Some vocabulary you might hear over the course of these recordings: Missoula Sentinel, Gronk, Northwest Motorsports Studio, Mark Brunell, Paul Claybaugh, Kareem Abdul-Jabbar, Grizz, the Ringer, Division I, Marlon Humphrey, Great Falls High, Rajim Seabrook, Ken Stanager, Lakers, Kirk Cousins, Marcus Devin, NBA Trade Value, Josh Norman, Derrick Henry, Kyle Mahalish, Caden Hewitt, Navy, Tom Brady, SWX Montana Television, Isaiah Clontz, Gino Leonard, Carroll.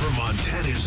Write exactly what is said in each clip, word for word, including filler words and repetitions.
For Montana's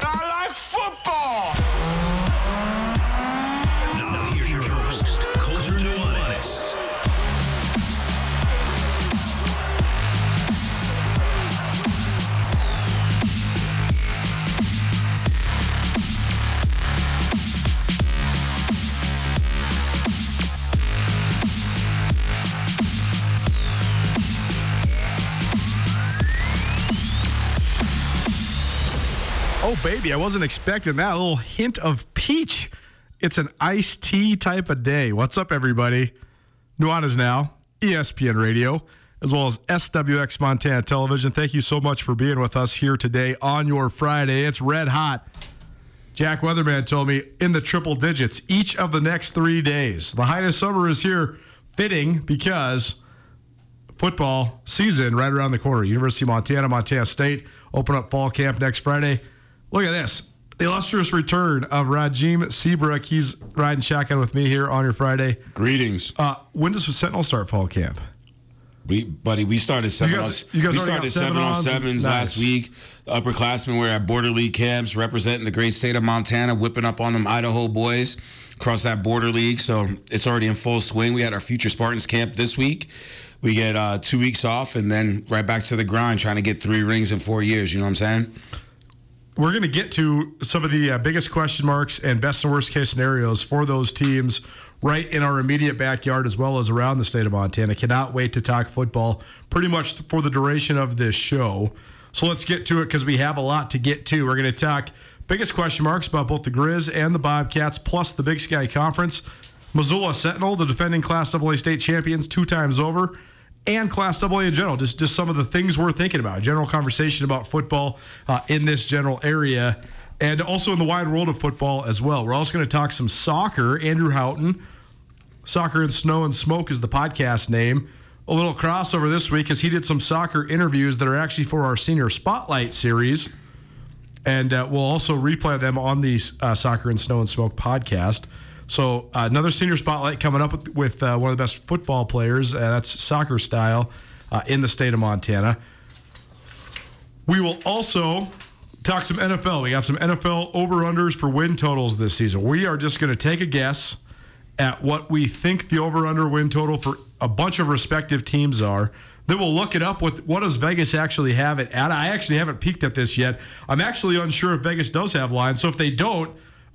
I like football! Now here's your host, Colter Nuanez. Oh, baby, I wasn't expecting that. A little hint of peach. It's an iced tea type of day. What's up, everybody? Nuanez Now, E S P N Radio, as well as S W X Montana Television. Thank you so much for being with us here today on your Friday. It's red hot. Jack Weatherman told me in the triple digits each of the next three days. The height of summer is here, fitting because football season right around the corner. University of Montana, Montana State open up fall camp next Friday. Look at this, the illustrious return of Rajim Seabrook. He's riding shotgun with me here on your Friday. Greetings. Uh, when does the Sentinel start fall camp? We, buddy, we started seven. You guys, on, you guys we started seven on sevens last week. The upperclassmen were at border league camps, representing the great state of Montana, whipping up on them Idaho boys across that border league. So it's already in full swing. We had our Future Spartans camp this week. We get uh, two weeks off, and then right back to the grind, trying to get three rings in four years. You know what I'm saying? We're going to get to some of the uh, biggest question marks and best and worst case scenarios for those teams right in our immediate backyard as well as around the state of Montana. Cannot wait to talk football pretty much for the duration of this show. So let's get to it because we have a lot to get to. We're going to talk biggest question marks about both the Grizz and the Bobcats, plus the Big Sky Conference, Missoula Sentinel, the defending Class double A state champions two times over, and Class double A in general, just, just some of the things we're thinking about, a general conversation about football uh, in this general area, and also in the wide world of football as well. We're also going to talk some soccer. Andrew Houghton, Soccer and Snow and Smoke is the podcast name. A little crossover this week as he did some soccer interviews that are actually for our Senior Spotlight series, and uh, we'll also replay them on the uh, Soccer and Snow and Smoke podcast. So uh, another Senior Spotlight coming up with, with uh, one of the best football players, uh, that's soccer style, uh, in the state of Montana. We will also talk some N F L. We got some N F L over-unders for win totals this season. We are just going to take a guess at what we think the over-under win total for a bunch of respective teams are. Then we'll look it up with what does Vegas actually have it at. I actually haven't peeked at this yet. I'm actually unsure if Vegas does have lines, so if they don't,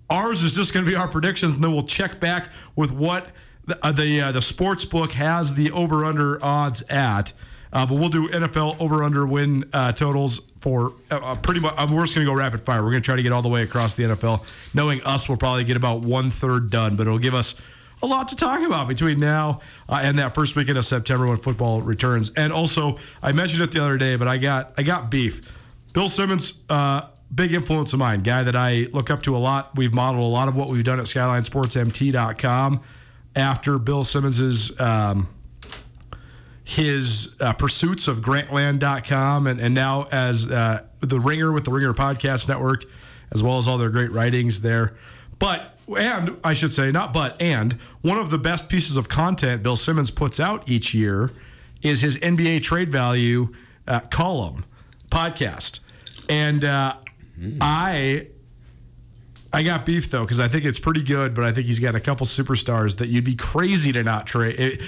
ours is just going to be our predictions, and then we'll check back with what the uh, the, uh, the sports book has the over-under odds at. Uh, but we'll do N F L over-under win uh, totals for uh, pretty much. Um, we're just going to go rapid fire. We're going to try to get all the way across the N F L. Knowing us, we'll probably get about one-third done, but it'll give us a lot to talk about between now uh, and that first weekend of September when football returns. And also, I mentioned it the other day, but I got I got beef. Bill Simmons, uh big influence of mine, guy that I look up to a lot. We've modeled a lot of what we've done at Skyline Sports M T dot com. after Bill Simmons's um, his uh, pursuits of grantland dot com and, and now as uh, the Ringer with the Ringer Podcast Network, as well as all their great writings there. But, and I should say, not but, and one of the best pieces of content Bill Simmons puts out each year is his N B A trade value uh, column podcast. And uh, mm. I... I got beef, though, because I think it's pretty good, but I think he's got a couple superstars that you'd be crazy to not trade. It,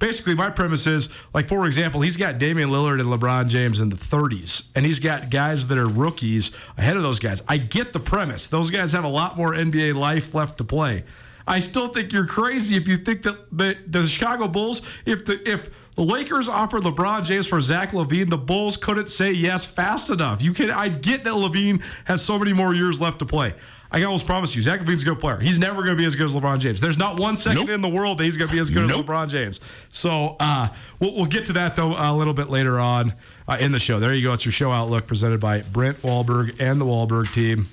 basically, my premise is, like, for example, he's got Damian Lillard and LeBron James in the thirties, and he's got guys that are rookies ahead of those guys. I get the premise. Those guys have a lot more N B A life left to play. I still think you're crazy if you think that the, the Chicago Bulls, if the if the Lakers offered LeBron James for Zach LaVine, the Bulls couldn't say yes fast enough. You can. I get that LaVine has so many more years left to play. I can almost promise you, Zach LaVine's a good player. He's never going to be as good as LeBron James. There's not one second nope. in the world that he's going to be as good nope. as LeBron James. So uh, we'll, we'll get to that, though, a little bit later on uh, in the show. There you go. It's your show outlook presented by Brent Wahlberg and the Wahlberg team,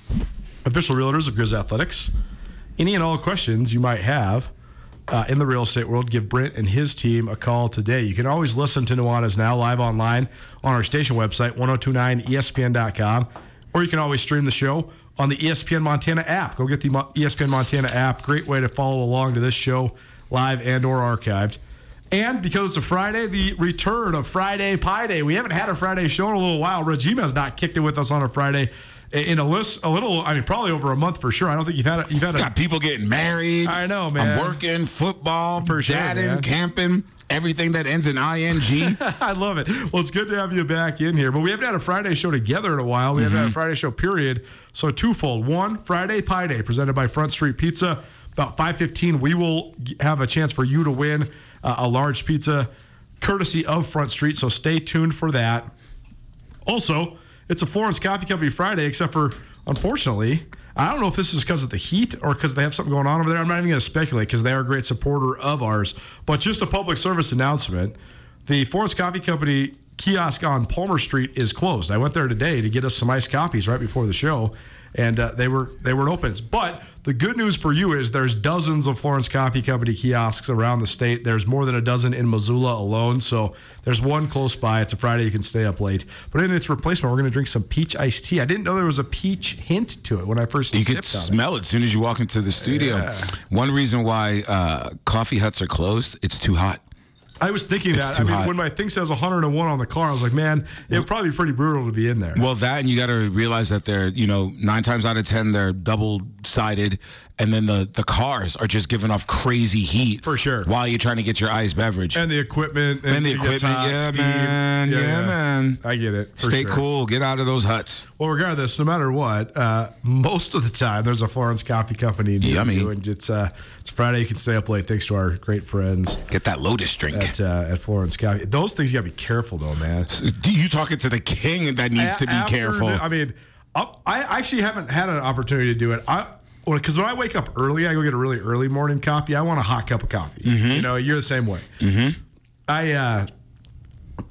official realtors of Grizz Athletics. Any and all questions you might have uh, in the real estate world, give Brent and his team a call today. You can always listen to Nuanez Now live online on our station website, ten twenty-nine E S P N dot com, or you can always stream the show on the E S P N Montana app. Go get the E S P N Montana app. Great way to follow along to this show live and or archived. And because it's a Friday, the return of Friday Pie Day. We haven't had a Friday show in a little while. Rajim has not kicked it with us on a Friday in a list a little, I mean, probably over a month for sure. I don't think you've had a, you've had a, got people getting married. I know, man. I'm working, football, for sure, dadding, man. Camping. Everything that ends in I N G. I love it. Well, it's good to have you back in here. But we haven't had a Friday show together in a while. We mm-hmm. haven't had a Friday show, period. So twofold. One, Friday Pie Day, presented by Front Street Pizza. About five fifteen, we will have a chance for you to win uh, a large pizza courtesy of Front Street. So stay tuned for that. Also, it's a Florence Coffee Company Friday, except for, unfortunately, I don't know if this is because of the heat or because they have something going on over there. I'm not even going to speculate because they are a great supporter of ours. But just a public service announcement, the Florence Coffee Company kiosk on Palmer Street is closed. I went there today to get us some iced coffees right before the show, and uh, they, were, they weren't open. But the good news for you is there's dozens of Florence Coffee Company kiosks around the state. There's more than a dozen in Missoula alone, so there's one close by. It's a Friday. You can stay up late. But in its replacement, we're going to drink some peach iced tea. I didn't know there was a peach hint to it when I first sipped on it. You could smell it as soon as you walk into the studio. Yeah. One reason why uh, coffee huts are closed, it's too hot. I was thinking it's that. I mean, hot. When my thing says one oh one on the car, I was like, man, it would probably be pretty brutal to be in there. Well, that, and you got to realize that they're, you know, nine times out of ten, they're double-sided, and then the, the cars are just giving off crazy heat. For sure. While you're trying to get your iced beverage. And the equipment. And, and the equipment, hot, yeah, steam. man. Yeah, yeah, yeah, man. I get it. For Stay sure. cool. Get out of those huts. Well, regardless, no matter what, uh, most of the time, there's a Florence Coffee Company near Yummy. you, and it's, uh, it's Friday. You can stay up late thanks to our great friends. Get that Lotus drink. At At, uh, at Florence County. Those things, you got to be careful, though, man. You talking to the king that needs a- to be after, careful. I mean, I, I actually haven't had an opportunity to do it. I Because well, when I wake up early, I go get a really early morning coffee. I want a hot cup of coffee. Mm-hmm. You know, you're the same way. Mm-hmm. I uh,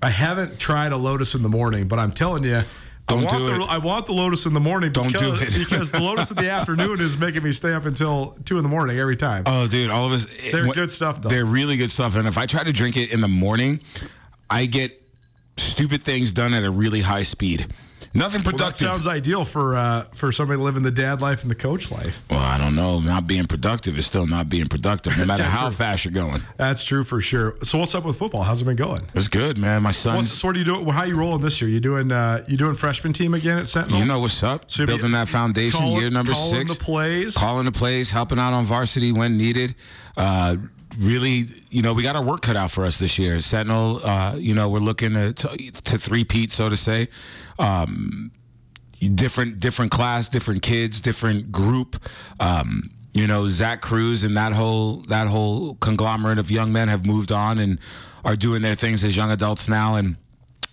I haven't tried a Lotus in the morning, but I'm telling you, Don't I want do the, it. I want the Lotus in the morning. Because, Don't do it. because the Lotus in the afternoon is making me stay up until two in the morning every time. Oh, dude, all of us. They're it, good stuff, though. They're really good stuff. And if I try to drink it in the morning, I get stupid things done at a really high speed. Nothing productive. Well, that sounds ideal for uh, for somebody living the dad life and the coach life. Well, I don't know. Not being productive is still not being productive, no matter how true. fast you're going. That's true for sure. So what's up with football? How's it been going? It's good, man. My son. What's, what are you doing? How are you rolling this year? You doing uh, you doing freshman team again at Sentinel? You know what's up. So Building that foundation. Call, year number calling six. Calling the plays. Calling the plays. Helping out on varsity when needed. Uh, Really, you know, we got our work cut out for us this year. Sentinel, uh, you know, we're looking to, to, to three-peat, so to say. Um, different different class, different kids, different group. Um, you know, Zach Cruz and that whole that whole conglomerate of young men have moved on and are doing their things as young adults now. And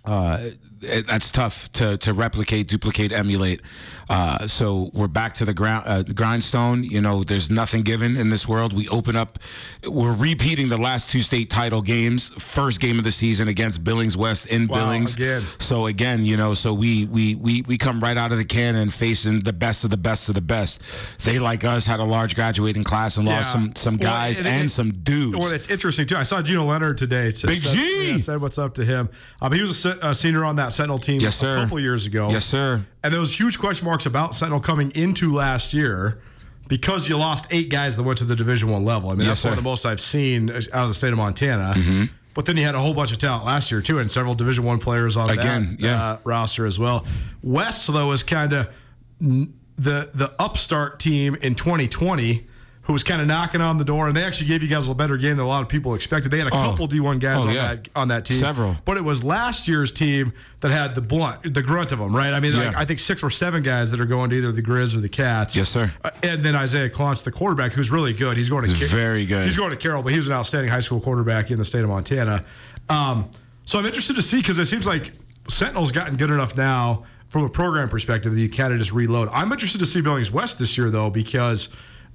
uh, it, that's tough to, to replicate, duplicate, emulate. Uh, so we're back to the ground, uh, grindstone. You know, there's nothing given in this world. We open up, we're repeating the last two state title games, first game of the season against Billings West in wow, Billings. Again. So again, you know, so we, we, we, we come right out of the cannon facing the best of the best of the best. They, like us, had a large graduating class and yeah. lost some, some guys well, and, and, and some dudes. Well, it's interesting, too. I saw Gino Leonard today. So Big said, G! Yeah, said what's up to him. Um, he was a, a senior on that Sentinel team yes, a couple years ago. Yes, sir. And there was huge question marks about Sentinel coming into last year because you lost eight guys that went to the Division I level. I mean, yes, that's sir. one of the most I've seen out of the state of Montana. Mm-hmm. But then you had a whole bunch of talent last year, too, and several Division I players on Again, that yeah. uh, roster as well. West, though, is kind of n- the the upstart team in twenty twenty who was kind of knocking on the door, and they actually gave you guys a better game than a lot of people expected. They had a oh. couple D one guys oh, on, yeah. that, on that team. Several. But it was last year's team that had the blunt, the grunt of them, right? I mean, yeah. like, I think six or seven guys that are going to either the Grizz or the Cats. Yes, sir. Uh, and then Isaiah Clontz, the quarterback, who's really good. He's going to Car- very good. He's going to Carroll, but he was an outstanding high school quarterback in the state of Montana. Um, so I'm interested to see, because it seems like Sentinel's gotten good enough now from a program perspective that you kind of just reload. I'm interested to see Billings West this year, though, because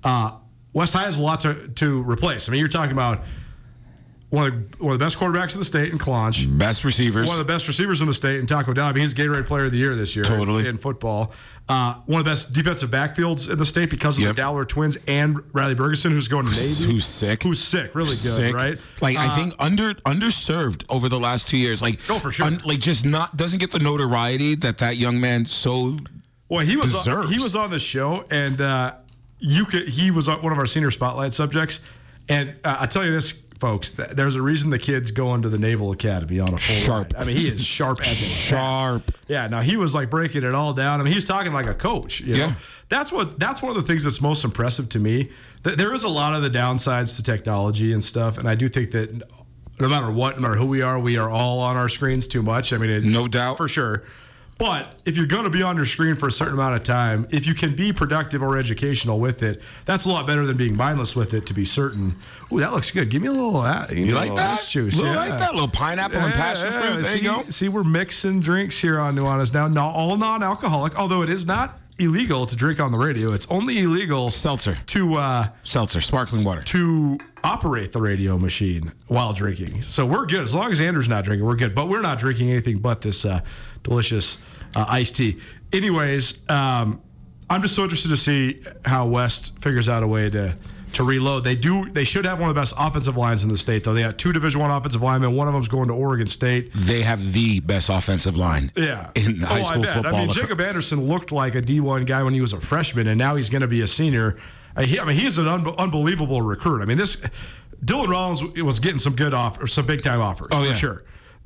uh, – West High has a lot to, to replace. I mean, you're talking about one of, the, one of the best quarterbacks in the state in Clontz. Best receivers. One of the best receivers in the state in Taco Down. I mean, he's Gatorade Player of the Year this year totally. in, in football. Uh, one of the best defensive backfields in the state because of yep. the Dowler twins and Riley Bergeson, who's going to Navy. Who's sick. Who's sick. Really good, sick. right? Like, uh, I think under underserved over the last two years. Like, oh, for sure. Un, like, just not doesn't get the notoriety that that young man so well, he was deserves. On, he was on the show, and... Uh, You could. He was one of our senior spotlight subjects, and uh, I tell you this, folks. Th- there's a reason the kid's going to the Naval Academy on a full sharp. Ride. I mean, he is sharp as sharp. Cat. Yeah. Now he was like breaking it all down. I mean, he's talking like a coach. You know? Yeah. That's what. That's one of the things that's most impressive to me. Th- there is a lot of the downsides to technology and stuff, and I do think that no matter what, no matter who we are, we are all on our screens too much. I mean, it, no doubt for sure. But if you're going to be on your screen for a certain amount of time, if you can be productive or educational with it, that's a lot better than being mindless with it, to be certain. Ooh, that looks good. Give me a little of that. You, you like that? Juice. You yeah. like that? A little pineapple yeah, and passion yeah. fruit. There see, you go. See, we're mixing drinks here on Nuanez Now. Not all non-alcoholic, although it is not illegal to drink on the radio. It's only illegal seltzer to uh, seltzer, sparkling water, to operate the radio machine while drinking. So we're good. As long as Andrew's not drinking, we're good. But we're not drinking anything but this uh, delicious Uh, iced tea. Anyways, um, I'm just so interested to see how West figures out a way to to reload. They do. They should have one of the best offensive lines in the state, though. They have two Division I offensive linemen. One of them's going to Oregon State. They have the best offensive line yeah. in high oh, school I bet. football. I mean, Jacob Anderson looked like a D one guy when he was a freshman, and now he's going to be a senior. I mean, he's an un- unbelievable recruit. I mean, this Dylan Rollins was getting some good off or some big-time offers oh, for yeah. sure.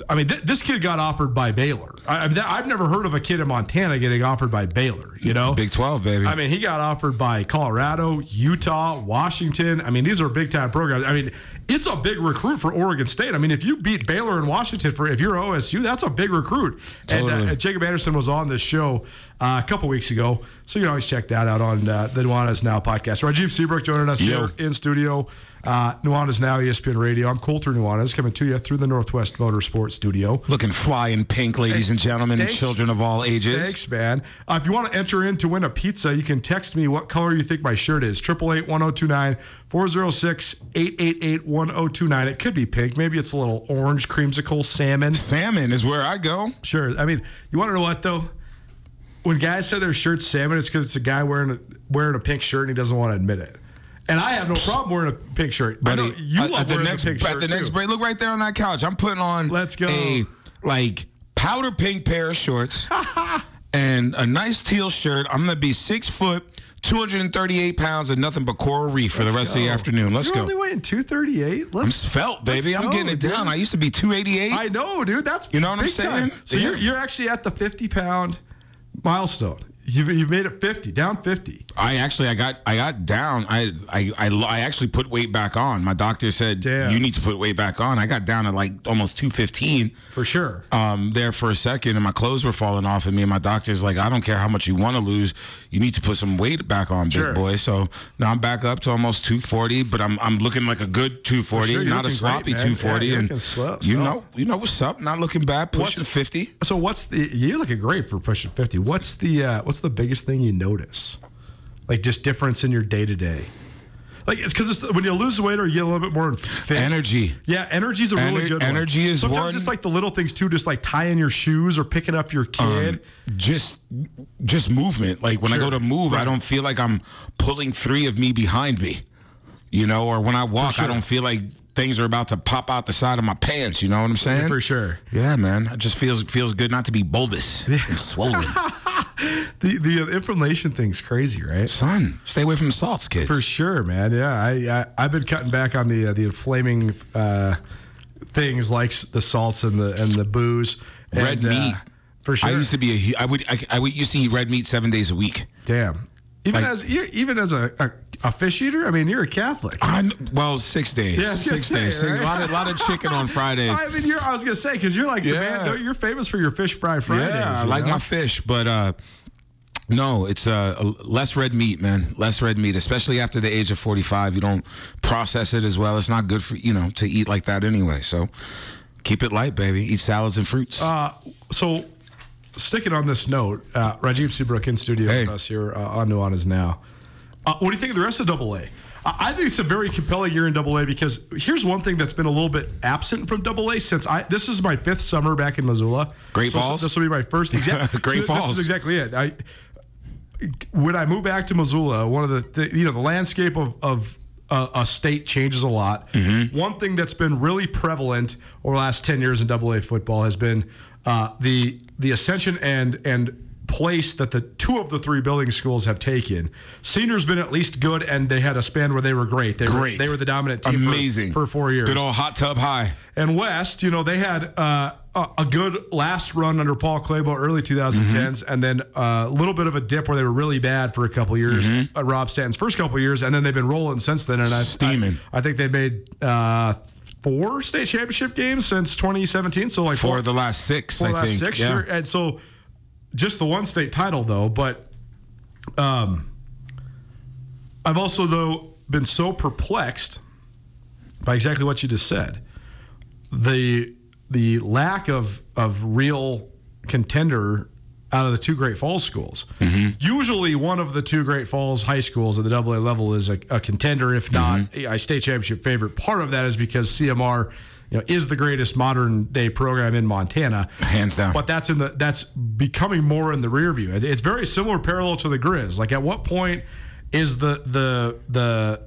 I mean, th- this kid got offered by Baylor. I, I mean, I've never heard of a kid in Montana getting offered by Baylor, you know? Big twelve, baby. I mean, he got offered by Colorado, Utah, Washington. I mean, these are big-time programs. I mean, it's a big recruit for Oregon State. I mean, if you beat Baylor and Washington, for if you're O S U, that's a big recruit. Totally. And uh, Jacob Anderson was on this show uh, a couple weeks ago, so you can always check that out on uh, the Nuanez Now podcast. Rajim Seabrook joining us yep. here in studio. Uh, Nuanez Now, E S P N Radio. I'm Colter Nuanez, coming to you through the Northwest Motorsports Studio. Looking fly in pink, ladies hey, and gentlemen, thanks. and children of all ages. Thanks, man. Uh, if you want to enter in to win a pizza, you can text me what color you think my shirt is. eight eight eight, one oh two nine, four oh six, eight eight eight, one oh two nine. It could be pink. Maybe it's a little orange, creamsicle, salmon. Salmon is where I go. Sure. I mean, you want to know what, though? When guys say their shirt's salmon, it's because it's a guy wearing a, wearing a pink shirt and he doesn't want to admit it. And I have no problem wearing a pink shirt. But you love at the wearing next, a pink shirt, At the too. next break, look right there on that couch. I'm putting on Let's go. a, like, powder pink pair of shorts and a nice teal shirt. I'm going to be six foot, two hundred thirty-eight pounds, and nothing but coral reef for Let's the rest go. of the afternoon. Let's You're go. You're only weighing two thirty-eight? Let's, I'm felt, baby. Let's I'm getting go, it down. Dude. I used to be two eighty-eight. I know, dude. That's You know what I'm saying? Time. So yeah. you're, you're actually at the fifty-pound milestone. You've you've made it fifty, down fifty. I actually I got I got down. I I I, I actually put weight back on. My doctor said, damn, you need to put weight back on. I got down at like almost two fifteen for sure. Um, there for a second, and my clothes were falling off of me. And my doctor's like, I don't care how much you want to lose, you need to put some weight back on, sure, big boy. So now I'm back up to almost two forty, but I'm I'm looking like a good two forty, sure, not a sloppy great, two forty. Yeah, and slow, you know you know what's up. Not looking bad. Pushing what's, fifty. So what's the you're looking great for pushing fifty. What's the uh, what's What's the biggest thing you notice? Like, just difference in your day-to-day. Like, it's because when you lose weight or you get a little bit more fit. Energy. Yeah, energy's a really Ener- good energy one. Energy is Sometimes one. Sometimes it's like the little things, too, just like tying your shoes or picking up your kid. Um, just just movement. Like, when sure. I go to move, right. I don't feel like I'm pulling three of me behind me, you know? Or when I walk, sure. I don't feel like things are about to pop out the side of my pants, you know what I'm saying? Yeah, for sure. Yeah, man. It just feels, feels good not to be bulbous yeah. and swollen. The the inflammation thing's crazy, right? Son, stay away from the salts, kids. For sure, man. Yeah, I, I I've been cutting back on the uh, the inflaming uh, things like the salts and the and the booze. And, red meat, uh, for sure. I used to be a I would I, I would used to eat red meat seven days a week. Damn. Even like, as even as a, a a fish eater, I mean, you're a Catholic. I'm, well, six days, yeah, six say, days, right? six, a lot of lot of chicken on Fridays. I mean, you're, I was gonna say because you're like yeah. the man, you're famous for your fish fry Fridays. Yeah, I like know? my fish, but uh, no, it's uh, less red meat, man. Less red meat, especially after the age of forty-five. You don't process it as well. It's not good for you know to eat like that anyway. So keep it light, baby. Eat salads and fruits. Uh, so. Sticking on this note, uh, Rajim Seabrook in studio hey. with us here uh, on Nuanez Now. Uh, what do you think of the rest of double A? Uh, I think it's a very compelling year in double A because here's one thing that's been a little bit absent from double A since I. This is my fifth summer back in Missoula. Great so Falls. This will be my first. Exactly. Great so Falls. This is exactly it. I, when I moved back to Missoula, one of the, the you know the landscape of of. Uh, a state changes a lot. Mm-hmm. One thing that's been really prevalent over the last ten years in double A football has been uh, the the ascension and and place that the two of the three Billings schools have taken. Senior's been at least good, and they had a span where they were great. They great. Were, they were the dominant team Amazing. For, for four years. Good old hot tub high. And West, you know, they had uh, a, a good last run under Paul Claybaugh early twenty tens, mm-hmm. and then a uh, little bit of a dip where they were really bad for a couple years. Mm-hmm. Uh, Rob Stanton's first couple years, and then they've been rolling since then. And I, Steaming. I, I think they made uh, four state championship games since twenty seventeen. So like four, four of the last six, I think. Four of the last six, yeah. sure. And so... Just the one state title, though. But um, I've also, though, been so perplexed by exactly what you just said. The the lack of, of real contender out of the two Great Falls schools. Mm-hmm. Usually one of the two Great Falls high schools at the double A level is a, a contender, if not mm-hmm. a state championship favorite. Part of that is because C M R... You know, is the greatest modern day program in Montana, hands down. But that's in the that's becoming more in the rear view. It's very similar parallel to the Grizz. Like, at what point is the the the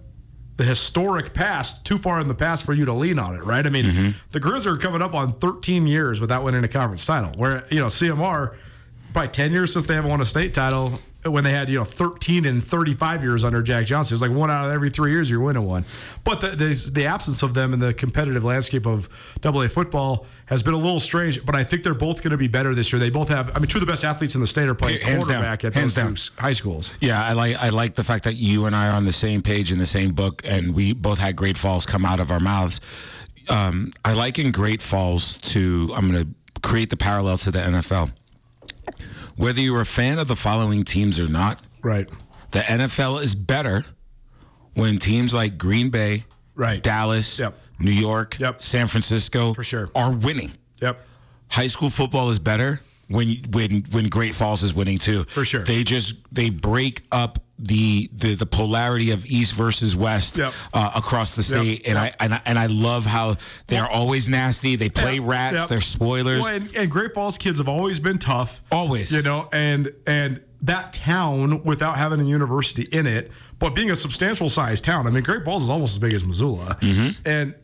the historic past too far in the past for you to lean on it? Right? I mean, mm-hmm. the Grizz are coming up on thirteen years without winning a conference title. Where you know C M R, probably ten years since they haven't won a state title. When they had, you know, thirteen and thirty-five years under Jack Johnson. It was like one out of every three years you're winning one. But the, the, the absence of them in the competitive landscape of double A football has been a little strange, but I think they're both going to be better this year. They both have, I mean, two of the best athletes in the state are playing hands quarterback down. At hands those down. High schools. Yeah, I like I like the fact that you and I are on the same page in the same book, and we both had Great Falls come out of our mouths. Um, I liken Great Falls to, I'm going to create the parallel to the N F L. Whether you're a fan of the following teams or not, right? The N F L is better when teams like Green Bay, right. Dallas, yep. New York, yep. San Francisco For sure. are winning. Yep. High school football is better when when when Great Falls is winning too. For sure. They just they break up the the, the polarity of East versus West yep. uh, across the state, yep. and yep. I and I and I love how they're yep. always nasty. They play yep. rats. Yep. They're spoilers. Well, and, and Great Falls kids have always been tough. Always, you know, and and that town without having a university in it, but being a substantial sized town. I mean, Great Falls is almost as big as Missoula, mm-hmm. and.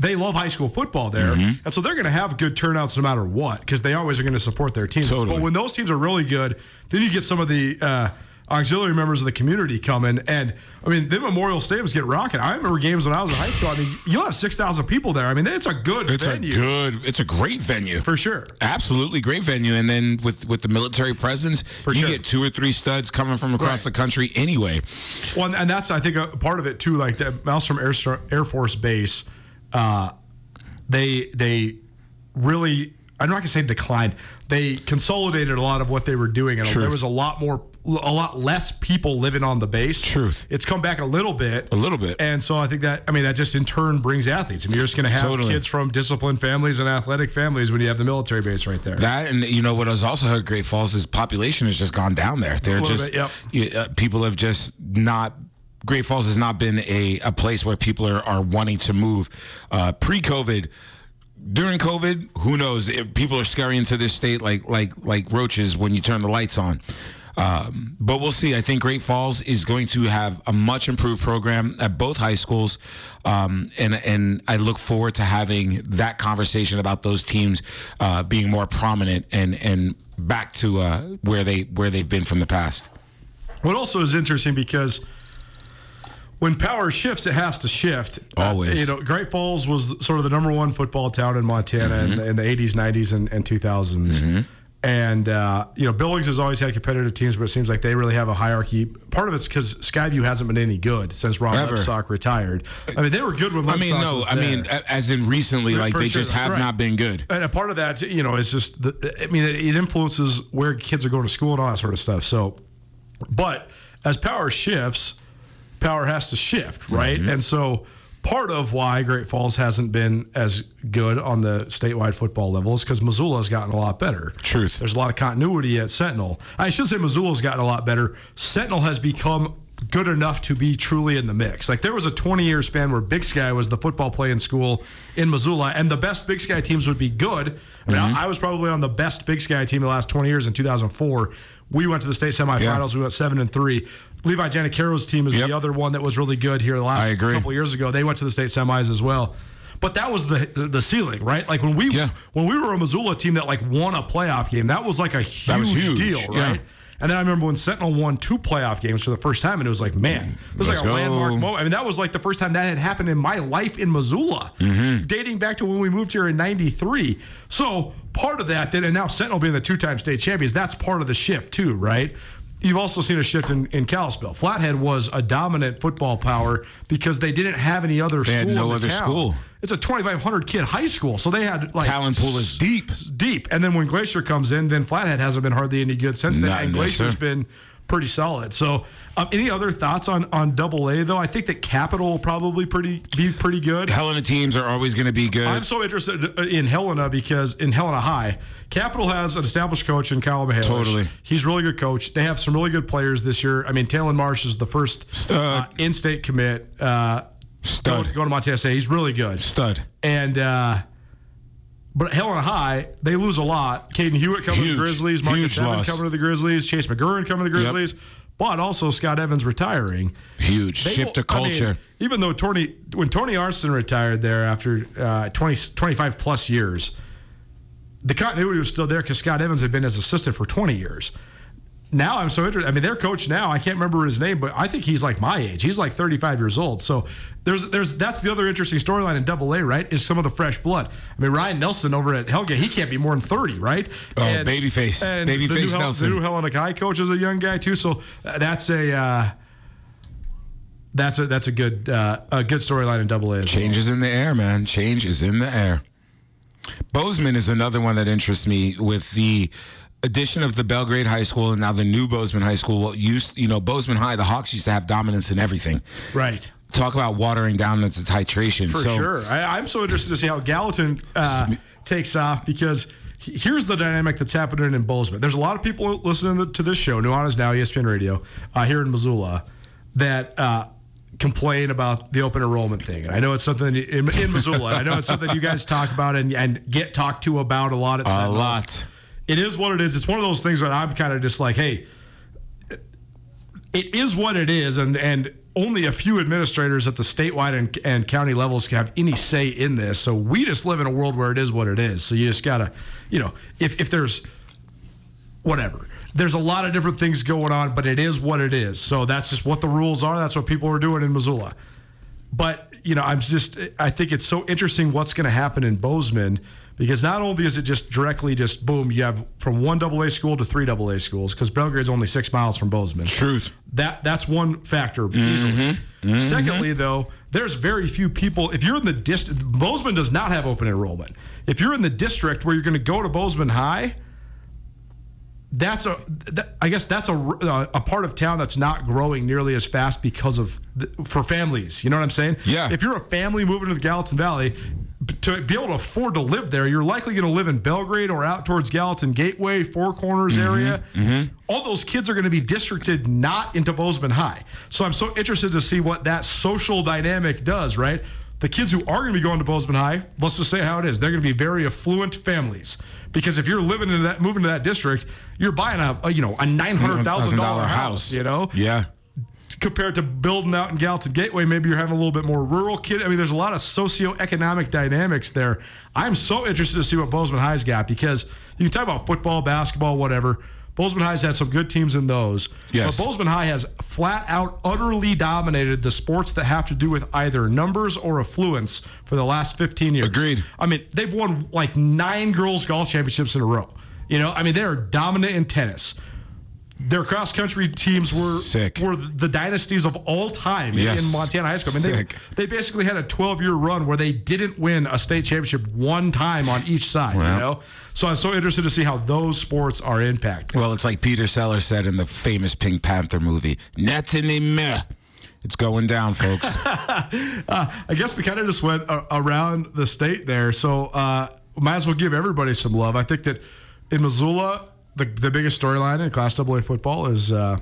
They love high school football there, mm-hmm. and so they're going to have good turnouts no matter what because they always are going to support their teams. Totally. But when those teams are really good, then you get some of the uh, auxiliary members of the community coming. And, I mean, the Memorial Stadiums get rocking. I remember games when I was in high school. I mean, you'll have six thousand people there. I mean, it's a good it's venue. It's a good, it's a great venue. For sure. Absolutely great venue. And then with, with the military presence, For you sure. get two or three studs coming from across right. the country anyway. Well, and that's, I think, a part of it, too. Like, the Malmstrom Air, Air Force Base, uh, they they really, I'm not going to say declined. They consolidated a lot of what they were doing. And Truth. there was a lot more, a lot less people living on the base. Truth. It's come back a little bit. A little bit. And so I think that, I mean, that just in turn brings athletes. I mean, you're just going to have totally. kids from disciplined families and athletic families when you have the military base right there. That, and you know what has also heard Great Falls is population has just gone down there. They're just, bit, yep. uh, people have just not, Great Falls has not been a, a place where people are, are wanting to move. Uh, pre-COVID, during COVID, who knows? If people are scurrying to this state like like like roaches when you turn the lights on. Um, but we'll see. I think Great Falls is going to have a much improved program at both high schools. Um, and and I look forward to having that conversation about those teams uh, being more prominent and, and back to uh, where they where they've been from the past. What also is interesting because when power shifts, it has to shift. Always. Uh, you know, Great Falls was sort of the number one football town in Montana mm-hmm. in, the, in the eighties, nineties, and, and two thousands. Mm-hmm. And, uh, you know, Billings has always had competitive teams, but it seems like they really have a hierarchy. Part of it's because Skyview hasn't been any good since Ron Lepsock retired. I mean, they were good when Lepsock I mean, no, was I there. mean, as in recently, yeah, like, they sure. just have right. not been good. And a part of that, you know, is just, the, I mean, it, it influences where kids are going to school and all that sort of stuff. So, but as power shifts, power has to shift, right? Mm-hmm. And so part of why Great Falls hasn't been as good on the statewide football level is because Missoula's gotten a lot better. Truth. There's a lot of continuity at Sentinel. I should say Missoula's gotten a lot better. Sentinel has become good enough to be truly in the mix. Like, there was a twenty-year span where Big Sky was the football playing school in Missoula, and the best Big Sky teams would be good. I mean, mm-hmm. I was probably on the best Big Sky team in the last twenty years in two thousand four. We went to the state semifinals. Yeah. We went seven and three. Levi Janicaro's team is yep. the other one that was really good here the last couple of years ago. They went to the state semis as well. But that was the the ceiling, right? Like, when we yeah. when we were a Missoula team that, like, won a playoff game, that was like a huge, huge. deal, right? Yeah. And then I remember when Sentinel won two playoff games for the first time, and it was like, man, it was Let's like a go. landmark moment. I mean, that was like the first time that had happened in my life in Missoula, mm-hmm. dating back to when we moved here in ninety-three. So part of that, then, and now Sentinel being the two-time state champions, that's part of the shift too, right? You've also seen a shift in, in Kalispell. Flathead was a dominant football power because they didn't have any other they school. They had no in the other town. school. It's a twenty-five hundred kid high school, so they had, like, talent pool is deep. Deep. And then when Glacier comes in, then Flathead hasn't been hardly any good since then. Not and Glacier's sir. been pretty solid. So, um, any other thoughts on on Double A though? I think that Capital will probably pretty be pretty good. Helena teams are always going to be good. I'm so interested in Helena because in Helena High, Capital has an established coach in Kyle Mahalish. Totally, he's a really good coach. They have some really good players this year. I mean, Talon Marsh is the first uh, in-state commit. Uh, Stud going to Montana State. He's really good. Stud and. Uh, But Helena High, they lose a lot. Caden Hewitt coming huge, to the Grizzlies. Marcus Devin coming to the Grizzlies. Chase McGurran coming to the Grizzlies. Yep. But also Scott Evans retiring. Huge they shift will, of culture. I mean, even though Tony, when Tony Arnson retired there after uh, twenty, twenty-five plus years, the continuity was still there because Scott Evans had been his assistant for twenty years. Now I'm so interested. I mean, their coach now, I can't remember his name, but I think he's like my age. He's like thirty-five years old. So there's there's that's the other interesting storyline in Double A, right? Is some of the fresh blood. I mean, Ryan Nelson over at Helga, he can't be more than thirty, right? Oh, and, babyface, and babyface the new Nelson. Hel- the new Helena High coach is a young guy too. So that's a uh, that's a that's a good uh, a good storyline in Double A. Change is in the air, man. Change is in the air. Bozeman is another one that interests me with the addition of the Belgrade High School and now the new Bozeman High School. Used, you know, Bozeman High, the Hawks used to have dominance in everything. Right. Talk about watering down the titration. For so, sure. I, I'm so interested to see how Gallatin uh, takes off because here's the dynamic that's happening in Bozeman. There's a lot of people listening to this show, Nuanez Now, E S P N Radio, uh, here in Missoula, that uh, complain about the open enrollment thing. And I know it's something in, in Missoula. I know it's something you guys talk about and, and get talked to about a lot. At a Sentinel. lot. It is what it is. It's one of those things that I'm kind of just like, hey, it is what it is, and, and only a few administrators at the statewide and, and county levels have any say in this. So we just live in a world where it is what it is. So you just got to, you know, if, if there's whatever. there's a lot of different things going on, but it is what it is. So that's just what the rules are. That's what people are doing in Missoula. But, you know, I'm just, I think it's so interesting what's going to happen in Bozeman, because not only is it just directly just, boom, you have from one double A school to three double A schools, because Belgrade's only six miles from Bozeman. Truth. That That's one factor easily. Mm-hmm. Mm-hmm. Secondly, though, there's very few people. If you're in the district, Bozeman does not have open enrollment. If you're in the district where you're going to go to Bozeman High, that's a, that, I guess that's a, a part of town that's not growing nearly as fast because of, for families. You know what I'm saying? Yeah. If you're a family moving to the Gallatin Valley, to be able to afford to live there, you're likely going to live in Belgrade or out towards Gallatin Gateway, Four Corners mm-hmm, area. Mm-hmm. All those kids are going to be districted not into Bozeman High. So I'm so interested to see what that social dynamic does, right? The kids who are going to be going to Bozeman High, let's just say how it is, they're going to be very affluent families. Because if you're living in that, moving to that district, you're buying a, a you know a nine hundred thousand dollars house, house, you know? Yeah. Compared to building out in Gallatin Gateway, maybe you're having a little bit more rural kid. I mean, there's a lot of socioeconomic dynamics there. I'm so interested to see what Bozeman High's got, because you can talk about football, basketball, whatever. Bozeman High's had some good teams in those. Yes. But Bozeman High has flat out utterly dominated the sports that have to do with either numbers or affluence for the last fifteen years. Agreed. I mean, they've won like nine girls golf championships in a row. You know, I mean, they are dominant in tennis. Their cross-country teams were Sick. were the dynasties of all time yes. in Montana high school. I mean, they, they basically had a twelve-year run where they didn't win a state championship one time on each side, well, you know? So I'm so interested to see how those sports are impacted. Well, it's like Peter Sellers said in the famous Pink Panther movie, "Nothing in meh." It's going down, folks. uh, I guess we kind of just went uh, around the state there, so uh, might as well give everybody some love. I think that in Missoula, The, the biggest storyline in Class double A football is uh,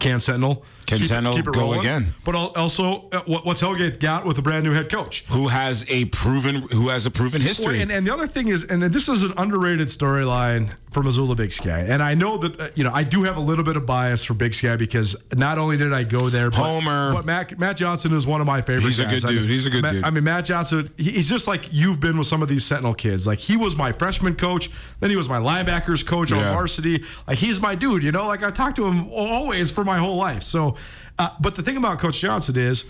Can Sentinel. Can keep, Sentinel keep it go rolling. Again? But also, what, what's Hellgate got with a brand new head coach who has a proven who has a proven history? Well, and, and the other thing is, and this is an underrated storyline for Missoula Big Sky. And I know that uh, you know I do have a little bit of bias for Big Sky, because not only did I go there, but, Homer, but Matt, Matt Johnson is one of my favorite. He's guys. a good dude. I mean, he's a good Matt, dude. I mean, Matt Johnson. He's just like you've been with some of these Sentinel kids. Like, he was my freshman coach, then he was my linebackers coach yeah. on varsity. Like, he's my dude. You know, like I talked to him always for my whole life. So. Uh, but the thing about Coach Johnson is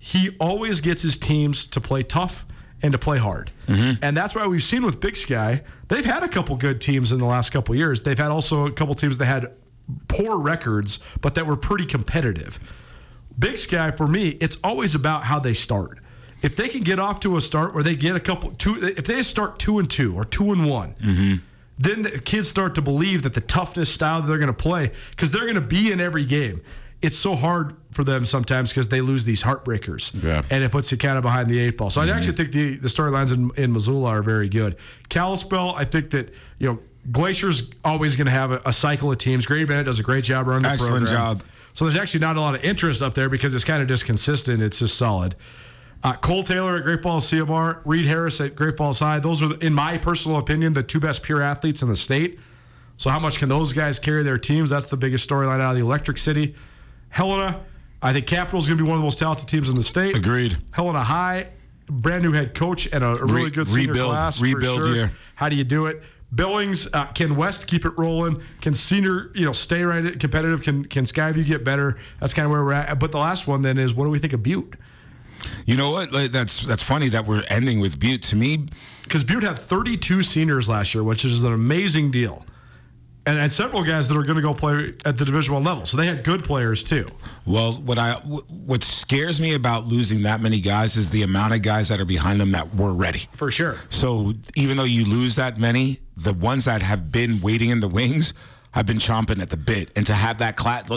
he always gets his teams to play tough and to play hard. Mm-hmm. And that's why we've seen with Big Sky, they've had a couple good teams in the last couple years. They've had also a couple teams that had poor records, but that were pretty competitive. Big Sky, for me, it's always about how they start. If they can get off to a start where they get a couple, two, if they start two and two or two and one, mm-hmm. then the kids start to believe that the toughness style that they're going to play, because they're going to be in every game. It's so hard for them sometimes because they lose these heartbreakers. Yeah. And it puts you kind of behind the eight ball. So mm-hmm. I actually think the, the storylines in, in Missoula are very good. Kalispell, I think that, you know, Glacier's always going to have a, a cycle of teams. Grady Bennett does a great job running the program. Excellent job. So there's actually not a lot of interest up there because it's kind of just consistent. It's just solid. Uh, Cole Taylor at Great Falls C M R, Reed Harris at Great Falls High. Those are, in my personal opinion, the two best pure athletes in the state. So how much can those guys carry their teams? That's the biggest storyline out of the Electric City. Helena, I think Capitol's going to be one of the most talented teams in the state. Agreed. Helena High, brand new head coach and a really Re- good senior rebuild, class. Rebuild sure. year. How do you do it? Billings, uh, can West keep it rolling? Can Senior, you know, stay right competitive? Can Can Skyview get better? That's kind of where we're at. But the last one then is, what do we think of Butte? You know what? That's that's funny that we're ending with Butte. To me, because Butte had thirty-two seniors last year, which is an amazing deal. And, and several guys that are going to go play at the Division I level. So they had good players, too. Well, what I what scares me about losing that many guys is the amount of guys that are behind them that were ready. For sure. So even though you lose that many, the ones that have been waiting in the wings have been chomping at the bit. And to have that class,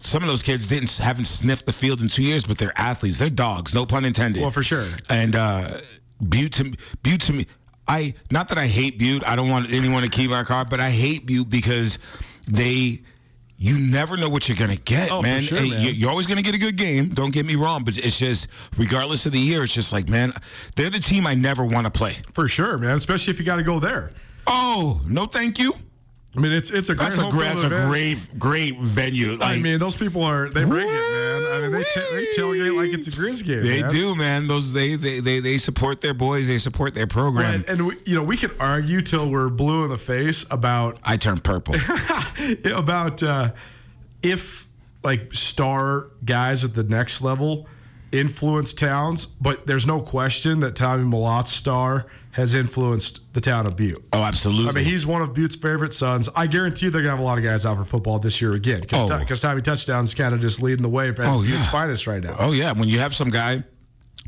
some of those kids didn't haven't sniffed the field in two years, but they're athletes. They're dogs, no pun intended. Well, for sure. And uh, Butte to, Butte to me. I not that I hate Butte. I don't want anyone to keep our car, but I hate Butte because they, you never know what you're going to get, oh, man. For sure, man. You, you're always going to get a good game. Don't get me wrong, but it's just, regardless of the year, it's just like, man, they're the team I never want to play. For sure, man, especially if you got to go there. Oh, no thank you. I mean, it's it's a great that's a, that's a great, great venue. Like, I mean, those people are, they bring what? it, man. I mean, they, t- they tailgate like it's a Grizz game. They man. do, man. Those they, they they they support their boys. They support their program. And, and we, you know, we can argue till we're blue in the face about. I turn purple. about uh, if like star guys at the next level influence towns, but there's no question that Tommy Malott's star has influenced the town of Butte. Oh, absolutely. I mean, he's one of Butte's favorite sons. I guarantee they're going to have a lot of guys out for football this year again because oh. t- Tommy Touchdown's kind of just leading the way for oh, Butte's yeah. finest right now. Oh, yeah. When you have some guy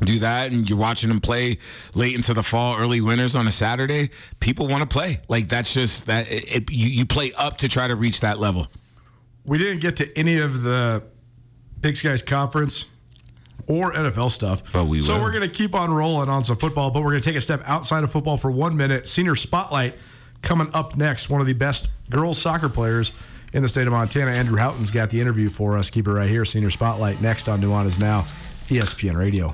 do that and you're watching him play late into the fall, early winters on a Saturday, people want to play. Like, that's just that it, it, you, you play up to try to reach that level. We didn't get to any of the Big Sky's conference or N F L stuff. But we so will. we're going to keep on rolling on some football, but we're going to take a step outside of football for one minute. Senior Spotlight coming up next. One of the best girls soccer players in the state of Montana, Andrew Houghton's got the interview for us. Keep it right here. Senior Spotlight next on Nuanez Now, E S P N Radio.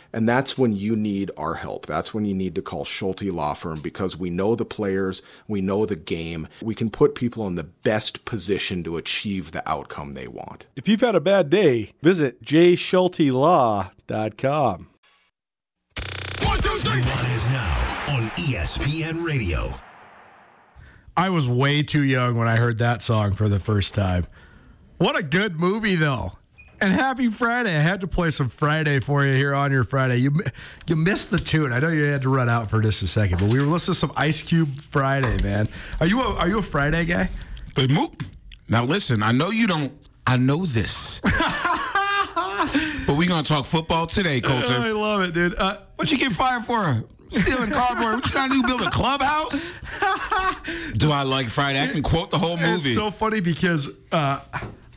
and that's when you need our help. That's when you need to call Schulte Law Firm, because we know the players, we know the game. We can put people in the best position to achieve the outcome they want. If you've had a bad day, visit j schulte law dot com. One, two, three. Nuanez Now on E S P N Radio. I was way too young when I heard that song for the first time. What a good movie, though. And happy Friday. I had to play some Friday for you here on your Friday. You you missed the tune. I know you had to run out for just a second, but we were listening to some Ice Cube Friday, man. Are you a, are you a Friday guy? Now, listen, I know you don't. I know this. But we're going to talk football today, Colter. I love it, dude. Uh, What'd you get fired for? Stealing cardboard. What you trying to do, build a clubhouse? Do I like Friday? I can quote the whole movie. It's so funny because... Uh,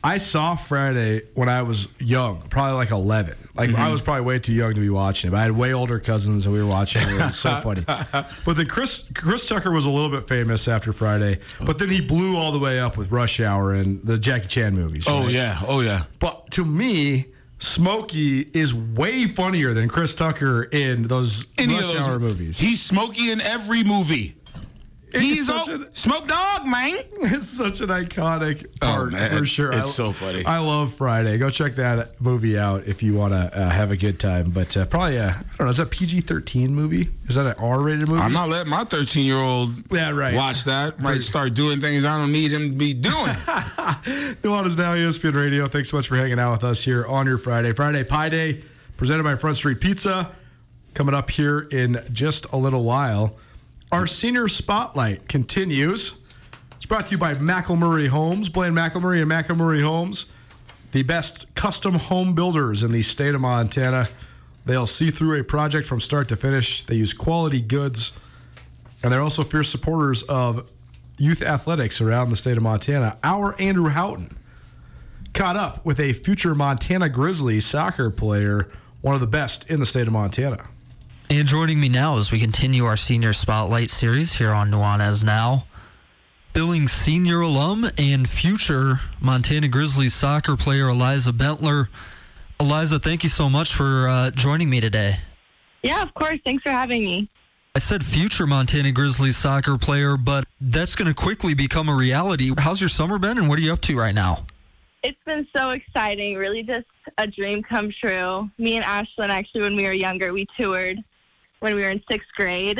I saw Friday when I was young, probably like eleven. Like mm-hmm. I was probably way too young to be watching it. But I had way older cousins and we were watching it. It was so funny. But then Chris Chris Tucker was a little bit famous after Friday. But then he blew all the way up with Rush Hour and the Jackie Chan movies. Right? Oh yeah, oh yeah. But to me, Smokey is way funnier than Chris Tucker in those Any Rush those, Hour movies. He's Smokey in every movie. He's a Smoke Dog, man. It's such an iconic part, oh, for sure. It's I, so funny. I love Friday. Go check that movie out if you want to uh, have a good time. But uh, probably, a, I don't know, is that a P G thirteen movie? Is that an R-rated movie? I'm not letting my thirteen-year-old yeah, right. watch that. Might start doing things I don't need him to be doing. Nuanez Now, E S P N Radio. Thanks so much for hanging out with us here on your Friday. Friday Pie Day, presented by Front Street Pizza. Coming up here in just a little while. Our Senior Spotlight continues. It's brought to you by McElmurray Homes. Blaine McElmurray and McElmurray Homes, the best custom home builders in the state of Montana. They'll see through a project from start to finish. They use quality goods, and they're also fierce supporters of youth athletics around the state of Montana. Our Andrew Houghton caught up with a future Montana Grizzlies soccer player, one of the best in the state of Montana. And joining me now as we continue our Senior Spotlight series here on Nuanez Now, Billings senior alum and future Montana Grizzlies soccer player Eliza Bentler. Eliza, thank you so much for uh, joining me today. Yeah, of course. Thanks for having me. I said future Montana Grizzlies soccer player, but that's going to quickly become a reality. How's your summer been, and what are you up to right now? It's been so exciting. Really just a dream come true. Me and Ashlyn, actually, when we were younger, we toured when we were in sixth grade.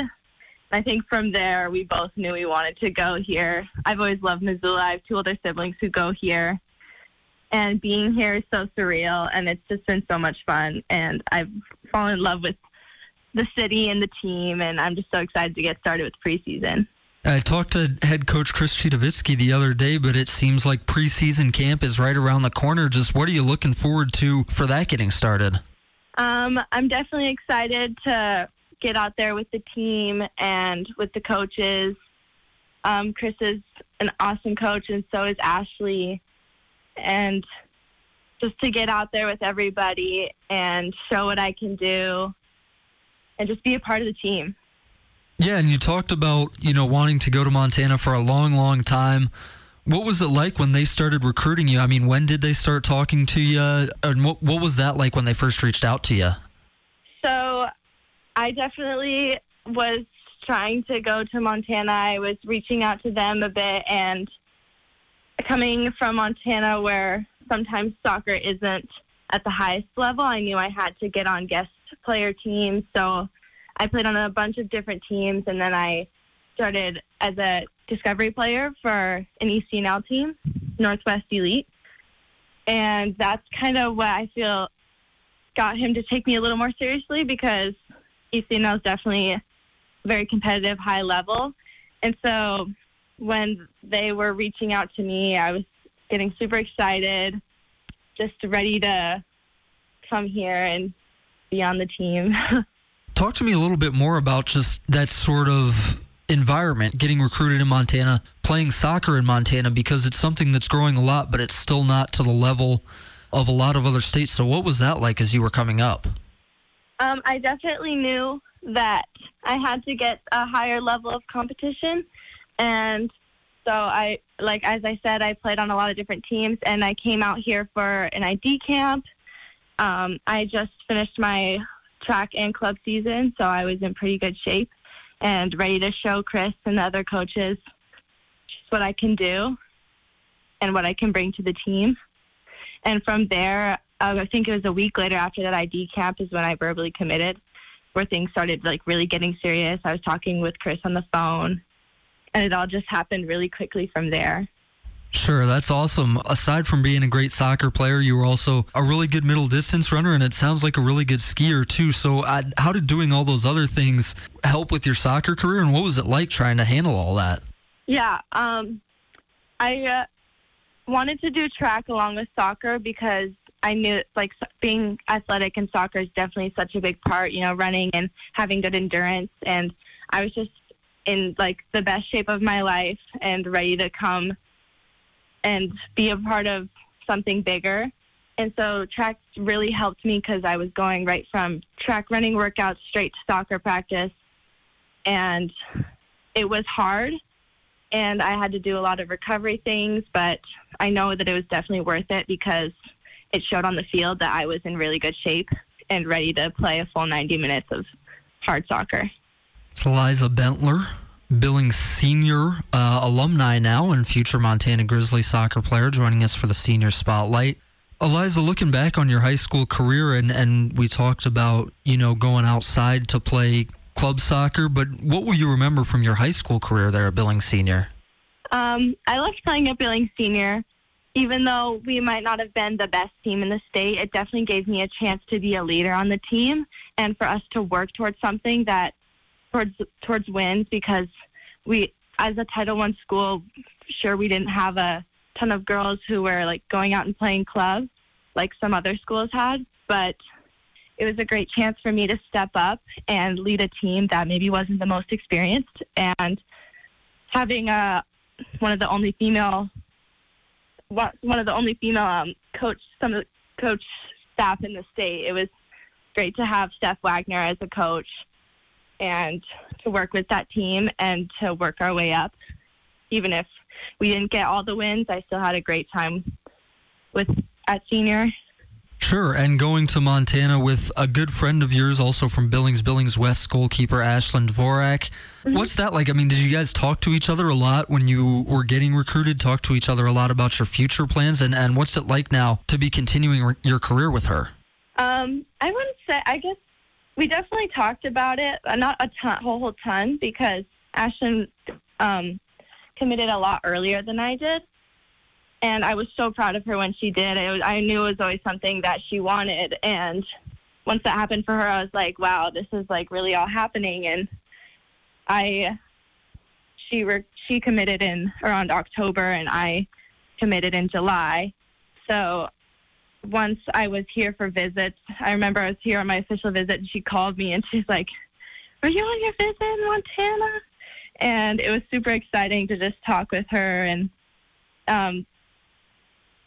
I think from there, we both knew we wanted to go here. I've always loved Missoula. I have two older siblings who go here. And being here is so surreal, and it's just been so much fun. And I've fallen in love with the city and the team, and I'm just so excited to get started with preseason. I talked to head coach Chris Chudovitsky the other day, but it seems like preseason camp is right around the corner. Just what are you looking forward to for that getting started? Um, I'm definitely excited to get out there with the team and with the coaches. Um, Chris is an awesome coach, and so is Ashley. And just to get out there with everybody and show what I can do and just be a part of the team. Yeah, and you talked about, you know, wanting to go to Montana for a long, long time. What was it like when they started recruiting you? I mean, when did they start talking to you? And what, what was that like when they first reached out to you? So I definitely was trying to go to Montana. I was reaching out to them a bit, and coming from Montana where sometimes soccer isn't at the highest level, I knew I had to get on guest player teams, so I played on a bunch of different teams, and then I started as a discovery player for an E C N L team, Northwest Elite. And that's kind of what I feel got him to take me a little more seriously, because E C N L is definitely a very competitive, high level. And so when they were reaching out to me, I was getting super excited, just ready to come here and be on the team. Talk to me a little bit more about just that sort of environment, getting recruited in Montana, playing soccer in Montana, because it's something that's growing a lot, but it's still not to the level of a lot of other states. So what was that like as you were coming up? Um, I definitely knew that I had to get a higher level of competition. And so I, like, as I said, I played on a lot of different teams, and I came out here for an I D camp. Um, I just finished my track and club season, so I was in pretty good shape and ready to show Chris and the other coaches just what I can do and what I can bring to the team. And from there, uh, I think it was a week later after that I D camp is when I verbally committed, where things started like really getting serious. I was talking with Chris on the phone, and it all just happened really quickly from there. Sure, that's awesome. Aside from being a great soccer player, you were also a really good middle distance runner, and it sounds like a really good skier too. So I, how did doing all those other things help with your soccer career, and what was it like trying to handle all that? Yeah, um, I uh, wanted to do track along with soccer, because I knew like being athletic in soccer is definitely such a big part, you know, running and having good endurance. And I was just in like the best shape of my life and ready to come and be a part of something bigger. And so track really helped me, because I was going right from track running workouts straight to soccer practice. And it was hard, and I had to do a lot of recovery things, but I know that it was definitely worth it, because it showed on the field that I was in really good shape and ready to play a full ninety minutes of hard soccer. It's Eliza Bentler, Billings senior uh, alumni now and future Montana Grizzly soccer player, joining us for the Senior Spotlight. Eliza, looking back on your high school career, and, and we talked about, you know, going outside to play club soccer, but what will you remember from your high school career there at Billings Senior? Um, I loved playing at Billings Senior. Even though we might not have been the best team in the state, it definitely gave me a chance to be a leader on the team and for us to work towards something that Towards, towards wins, because we, as a Title I school, sure, we didn't have a ton of girls who were like going out and playing club like some other schools had, but it was a great chance for me to step up and lead a team that maybe wasn't the most experienced. And having a, one of the only female one of the only female um, coach, some of the coach staff in the state, it was great to have Steph Wagner as a coach and to work with that team and to work our way up. Even if we didn't get all the wins, I still had a great time with at senior. Sure, and going to Montana with a good friend of yours, also from Billings, Billings West goalkeeper Ashlyn Dvorak. Mm-hmm. What's that like? I mean, did you guys talk to each other a lot when you were getting recruited, talk to each other a lot about your future plans, and, and what's it like now to be continuing re- your career with her? Um, I wouldn't say, I guess, we definitely talked about it, not a ton, whole, whole ton, because Ashton um, committed a lot earlier than I did, and I was so proud of her when she did. I, was, I knew it was always something that she wanted, and once that happened for her, I was like, wow, this is like really all happening. And I, she re- she committed in around October, and I committed in July. So once I was here for visits, I remember I was here on my official visit, and she called me, and she's like, "Are you on your visit in Montana?" And it was super exciting to just talk with her, and um,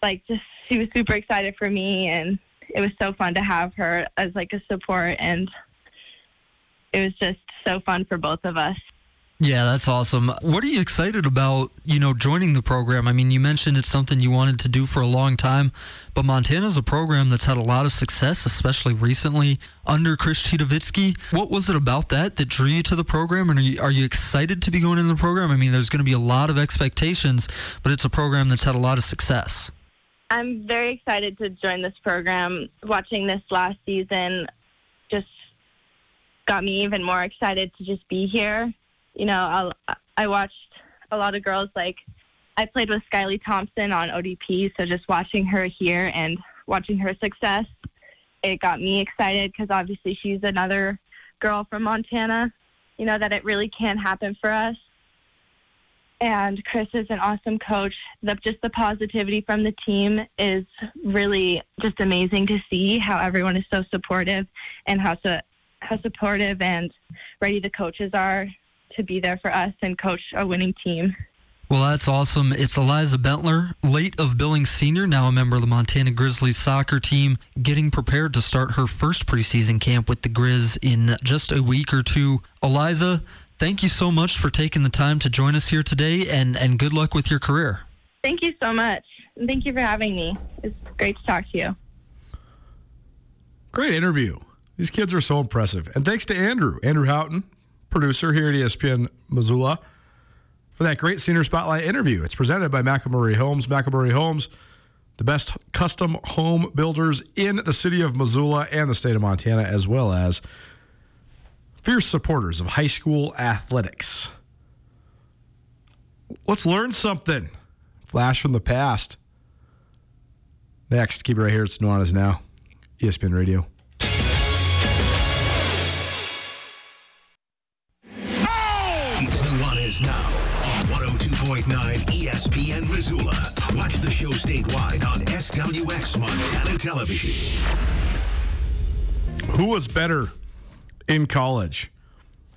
like just she was super excited for me, and it was so fun to have her as like a support, and it was just so fun for both of us. Yeah, that's awesome. What are you excited about, you know, joining the program? I mean, you mentioned it's something you wanted to do for a long time, but Montana's a program that's had a lot of success, especially recently under Chris Chidovitsky. What was it about that that drew you to the program, and are you, are you excited to be going into the program? I mean, there's going to be a lot of expectations, but it's a program that's had a lot of success. I'm very excited to join this program. Watching this last season just got me even more excited to just be here. You know, I'll, I watched a lot of girls, like, I played with Skylee Thompson on O D P, so just watching her here and watching her success, it got me excited because obviously she's another girl from Montana, you know, that it really can happen for us. And Chris is an awesome coach. The, just the positivity from the team is really just amazing to see, how everyone is so supportive and how, so, how supportive and ready the coaches are to be there for us and coach a winning team. Well, that's awesome. It's Eliza Bentler, late of Billings Senior, now a member of the Montana Grizzlies soccer team, getting prepared to start her first preseason camp with the Grizz in just a week or two. Eliza, thank you so much for taking the time to join us here today, and, and good luck with your career. Thank you so much. And thank you for having me. It's great to talk to you. Great interview. These kids are so impressive. And thanks to Andrew, Andrew Houghton, producer here at E S P N Missoula, for that great Senior Spotlight interview. It's presented by McElmurray Homes. McElmurray Homes, the best custom home builders in the city of Missoula and the state of Montana, as well as fierce supporters of high school athletics. Let's learn something. Flash from the past. Next, keep it right here. It's Nuanez Now, E S P N Radio. E S P N Missoula. Watch the show statewide on S W X Montana Television. Who was better in college,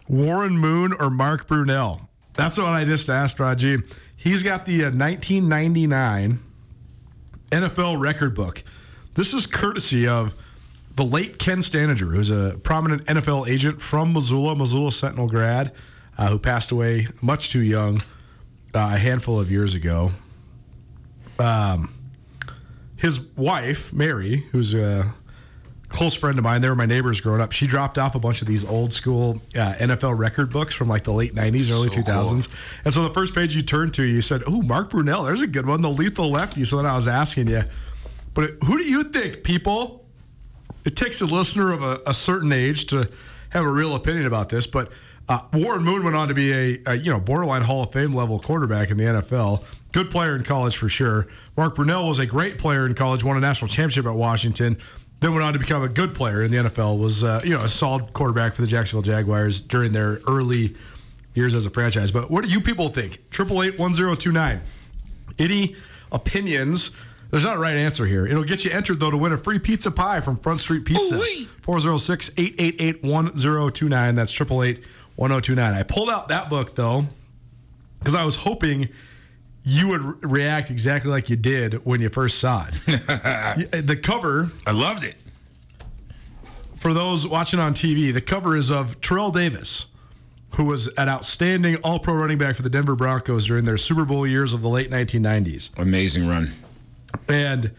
Warren Moon or Mark Brunell? That's what I just asked Rajim. He's got the uh, nineteen ninety-nine N F L record book. This is courtesy of the late Ken Stanager, who's a prominent N F L agent from Missoula, Missoula Sentinel grad, uh, who passed away much too young. Uh, a handful of years ago. Um, his wife, Mary, who's a close friend of mine, they were my neighbors growing up, she dropped off a bunch of these old school uh, N F L record books from like the late nineties, early so two thousands. Cool. And so the first page you turned to, you said, "Ooh, Mark Brunell, there's a good one, the lethal lefty." So then I was asking you, but it, who do you think, people? It takes a listener of a, a certain age to have a real opinion about this, but Uh, Warren Moon went on to be a, a you know borderline Hall of Fame level quarterback in the N F L. Good player in college for sure. Mark Brunell was a great player in college, won a national championship at Washington, then went on to become a good player in the N F L, was uh, you know a solid quarterback for the Jacksonville Jaguars during their early years as a franchise. But what do you people think? eight eight eight, one oh two nine. Any opinions? There's not a right answer here. It'll get you entered, though, to win a free pizza pie from Front Street Pizza. Ooh-wee. four oh six, eight eight eight, one oh two nine. That's eight eight eight, one oh two nine. I pulled out that book, though, because I was hoping you would re- react exactly like you did when you first saw it. The cover... I loved it. For those watching on T V, the cover is of Terrell Davis, who was an outstanding all-pro running back for the Denver Broncos during their Super Bowl years of the late nineteen nineties. Amazing run. And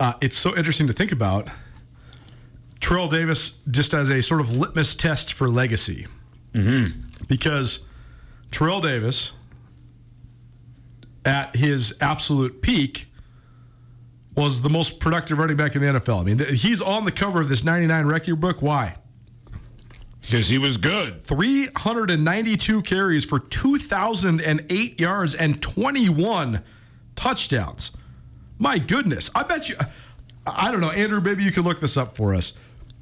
uh, it's so interesting to think about. Terrell Davis just as a sort of litmus test for legacy. Mm-hmm. Because Terrell Davis, at his absolute peak, was the most productive running back in the N F L. I mean, th- he's on the cover of this ninety-nine record book. Why? Because he was good. three hundred ninety-two carries for two thousand eight yards and twenty-one touchdowns. My goodness. I bet you, I don't know, Andrew, maybe you could look this up for us.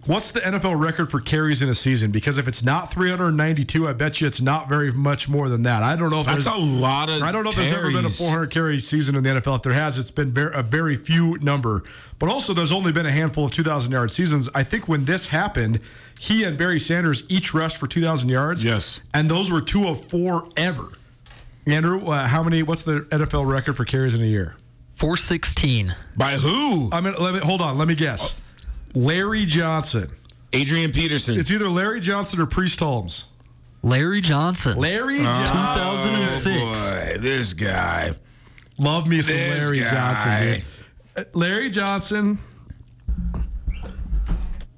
What's the N F L record for carries in a season? Because if it's not three hundred ninety-two, I bet you it's not very much more than that. I don't know if that's a lot of. I don't know if carries. There's ever been a four hundred carry season in the N F L. If there has, it's been very, a very few number. But also, there's only been a handful of two thousand yard seasons. I think when this happened, he and Barry Sanders each rushed for two thousand yards. Yes, and those were two of four ever. Andrew, uh, how many? What's the N F L record for carries in a year? four sixteen. By who? I mean, let me hold on. Let me guess. Oh. Larry Johnson. Adrian Peterson. It's either Larry Johnson or Priest Holmes. Larry Johnson. Larry Johnson. two thousand six. Oh boy, this guy. Love me some this Larry guy. Johnson, dude. Larry Johnson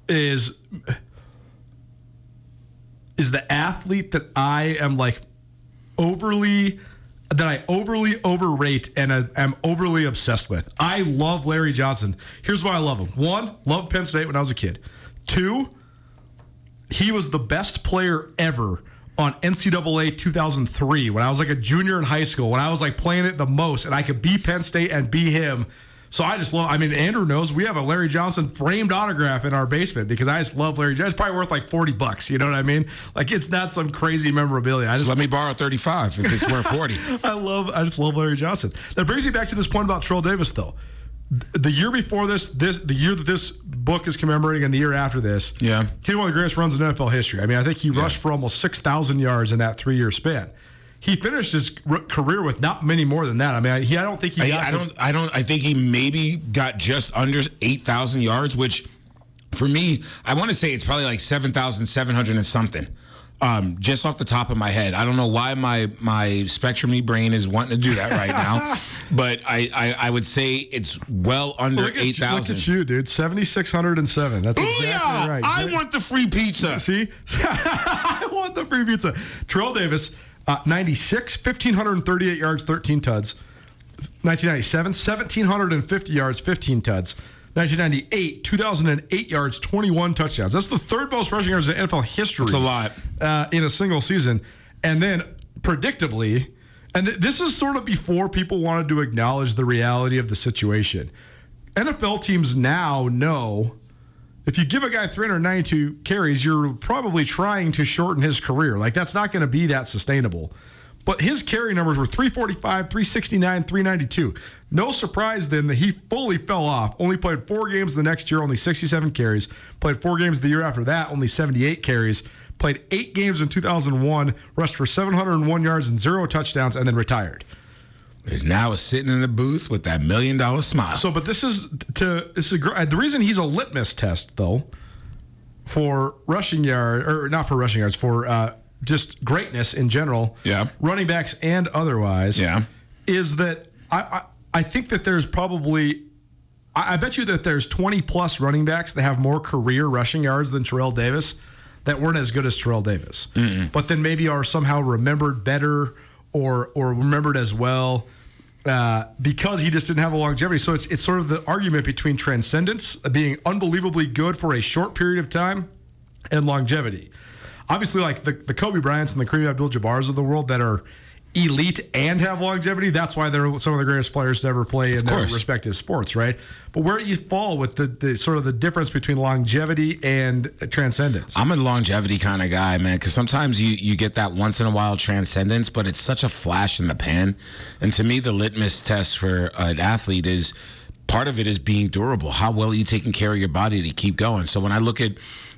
is, is the athlete that I am like overly... that I overly overrate and I, I'm overly obsessed with. I love Larry Johnson. Here's why I love him. One, loved Penn State when I was a kid. Two, he was the best player ever on N C double A two thousand three when I was like a junior in high school, when I was like playing it the most, and I could be Penn State and be him. So I just love, I mean, Andrew knows we have a Larry Johnson framed autograph in our basement because I just love Larry Johnson. It's probably worth like forty bucks. You know what I mean? Like, it's not some crazy memorabilia. I just, just let me borrow thirty-five if it's worth forty. I love, I just love Larry Johnson. That brings me back to this point about Terrell Davis, though. The year before this, this the year that this book is commemorating and the year after this, yeah, he had one of the greatest runs in N F L history. I mean, I think he rushed yeah. for almost six thousand yards in that three-year span. He finished his career with not many more than that. I mean, he I don't think he. Got I, I don't. I don't. I think he maybe got just under eight thousand yards, which, for me, I want to say it's probably like seven thousand seven hundred and something, um, just off the top of my head. I don't know why my my spectrum-y brain is wanting to do that right now, but I, I I would say it's well under look eight thousand. Look at you, dude. Seventy six hundred and seven. That's exactly Booyah! Right. I want the free pizza. See, I want the free pizza. Terrell Davis. Uh, ninety-six, one thousand five hundred thirty-eight yards, thirteen tuds. nineteen ninety-seven, one thousand seven hundred fifty yards, fifteen tuds. nineteen ninety-eight, two thousand eight yards, twenty-one touchdowns. That's the third most rushing yards in N F L history. That's a lot. Uh, in a single season. And then, predictably, and th- this is sort of before people wanted to acknowledge the reality of the situation. N F L teams now know... if you give a guy three hundred ninety-two carries, you're probably trying to shorten his career. Like, that's not going to be that sustainable. But his carry numbers were three forty-five, three sixty-nine, three ninety-two. No surprise then that he fully fell off. Only played four games the next year, only sixty-seven carries. Played four games the year after that, only seventy-eight carries. Played eight games in two thousand one, rushed for seven hundred one yards and zero touchdowns, and then retired. Is now is sitting in the booth with that million dollar smile. So, but this is to this is a, the reason he's a litmus test, though, for rushing yard or not for rushing yards, for uh, just greatness in general. Yeah, running backs and otherwise. Yeah, is that I I, I think that there's probably I, I bet you that there's twenty plus running backs that have more career rushing yards than Terrell Davis that weren't as good as Terrell Davis, mm-mm. but then maybe are somehow remembered better or or remembered as well. Uh, because he just didn't have a longevity. So it's it's sort of the argument between transcendence, being unbelievably good for a short period of time, and longevity. Obviously, like the, the Kobe Bryants and the Kareem Abdul-Jabbars of the world that are elite and have longevity, that's why they're some of the greatest players to ever play in their respective sports, right? But where do you fall with the, the sort of the difference between longevity and transcendence? I'm a longevity kind of guy, man, because sometimes you, you get that once in a while transcendence, but it's such a flash in the pan. And to me, the litmus test for an athlete is part of it is being durable. How well are you taking care of your body to keep going? So when I look at,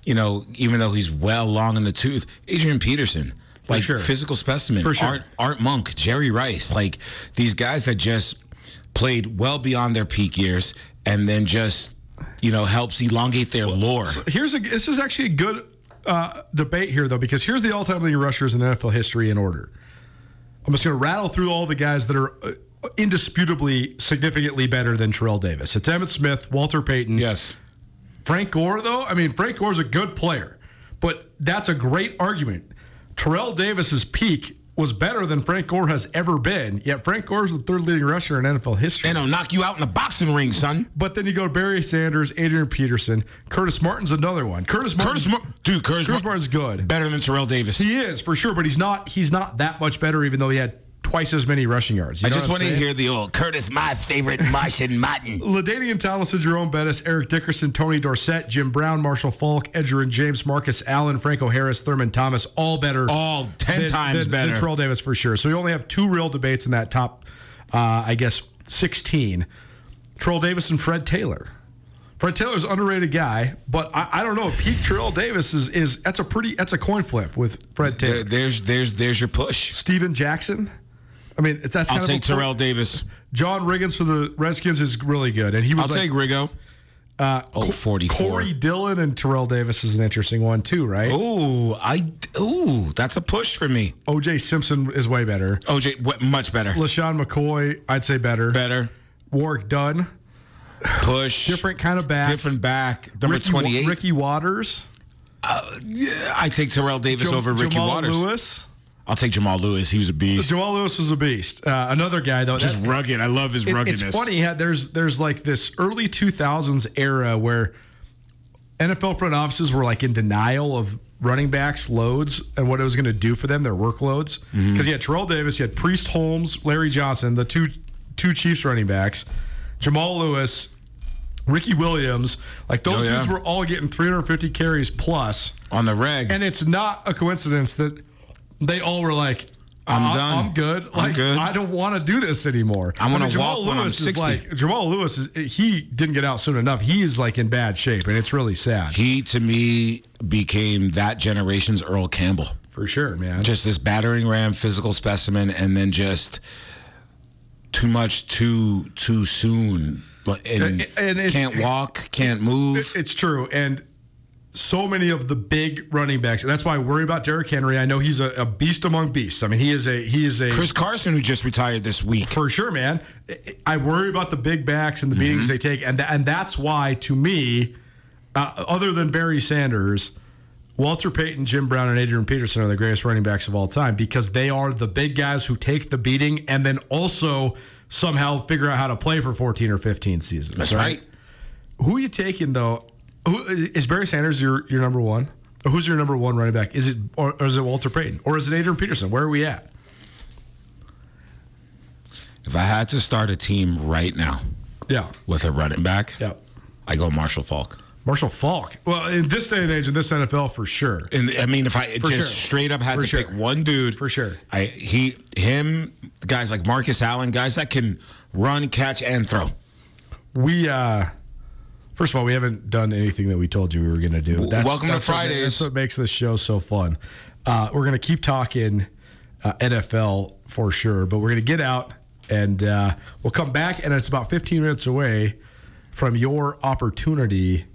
you know, even though he's well long in the tooth, Adrian Peterson, like sure. physical specimen, sure. Art, Art Monk, Jerry Rice, like these guys that just played well beyond their peak years and then just, you know, helps elongate their lore. So here's a, this is actually a good uh, debate here, though, because here's the all-time leading rushers in N F L history in order. I'm just going to rattle through all the guys that are indisputably significantly better than Terrell Davis. It's Emmitt Smith, Walter Payton. Yes. Frank Gore, though, I mean, Frank Gore's a good player, but that's a great argument. Terrell Davis's peak was better than Frank Gore has ever been, yet Frank Gore's the third leading rusher in N F L history. And he'll knock you out in the boxing ring, son. But then you go to Barry Sanders, Adrian Peterson, Curtis Martin's another one. Curtis Martin, Curtis Ma- dude, Curtis, Curtis Martin's good, better than Terrell Davis. He is for sure, but he's not. He's not that much better, even though he had twice as many rushing yards. You I just want to hear the old Curtis, my favorite Martian Martin. LaDainian Tomlinson, Jerome Bettis, Eric Dickerson, Tony Dorsett, Jim Brown, Marshall Falk, Edgerrin James, Marcus Allen, Franco Harris, Thurman Thomas, all better. All ten than, times than, better. Than Terrell Davis for sure. So you only have two real debates in that top, uh, I guess, sixteen. Terrell Davis and Fred Taylor. Fred Taylor's an underrated guy, but I, I don't know. Peak Terrell Davis is, is that's a pretty that's a coin flip with Fred Taylor. There, there's there's there's your push. Steven Jackson. I mean, that's kind I'll of take Terrell point. Davis. John Riggins for the Redskins is really good, and he was. I'll like, take Riggo. Uh, oh, forty-four. Corey Dillon and Terrell Davis is an interesting one too, right? Oh, I ooh, that's a push for me. O J Simpson is way better. O J much better. LaShawn McCoy, I'd say better. Better. Warwick Dunn. Push. Different kind of back. Different back. Number Ricky, twenty-eight. Ricky Waters. Uh, yeah, I take Terrell Davis jo- over Ricky Jamal Waters. Jamal Lewis. I'll take Jamal Lewis. He was a beast. Jamal Lewis was a beast. Uh, another guy, though. Just that, rugged. I love his it, ruggedness. It's funny. Yeah, there's, there's like this early two thousands era where N F L front offices were like in denial of running backs' loads and what it was going to do for them, their workloads. Because mm-hmm. you had Terrell Davis, you had Priest Holmes, Larry Johnson, the two two Chiefs running backs. Jamal Lewis, Ricky Williams, like those oh, yeah. dudes were all getting three hundred fifty carries plus. On the reg. And it's not a coincidence that they all were like, I'm, I'm done. I'm good. Like, I'm good. I don't want to do this anymore. I want to walk when I'm sixty. Is like, Jamal Lewis, is, he didn't get out soon enough. He is like in bad shape, and it's really sad. He, to me, became that generation's Earl Campbell. For sure, man. Just this battering ram, physical specimen, and then just... Too much, too too soon, and, and can't walk, can't move. It's true, and so many of the big running backs. And that's why I worry about Derrick Henry. I know he's a, a beast among beasts. I mean, he is a he is a Chris Carson who just retired this week for sure, man. I worry about the big backs and the beatings mm-hmm. they take, and th- and that's why to me, uh, other than Barry Sanders. Walter Payton, Jim Brown, and Adrian Peterson are the greatest running backs of all time because they are the big guys who take the beating and then also somehow figure out how to play for fourteen or fifteen seasons. That's right. right. Who are you taking, though? Who, is Barry Sanders your, your number one? Or who's your number one running back? Is it or, or is it Walter Payton? Or is it Adrian Peterson? Where are we at? If I had to start a team right now yeah. with a running back, yeah. I go Marshall Faulk. Marshall Faulk. Well, in this day and age, in this N F L, for sure. And I mean, if I for just sure. straight up had for to sure. pick one dude, for sure, I he him guys like Marcus Allen, guys that can run, catch, and throw. We uh, first of all, we haven't done anything that we told you we were going to do. That's, Welcome that's to Fridays. What, that's what makes this show so fun. Uh, we're going to keep talking uh, N F L for sure, but we're going to get out and uh, we'll come back, and it's about fifteen minutes away from your opportunity.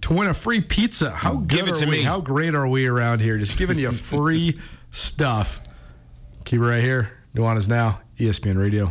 To win a free pizza. How good give it to me. How great are we around here? Just giving you free stuff. Keep it right here. Nuanez Now, E S P N Radio.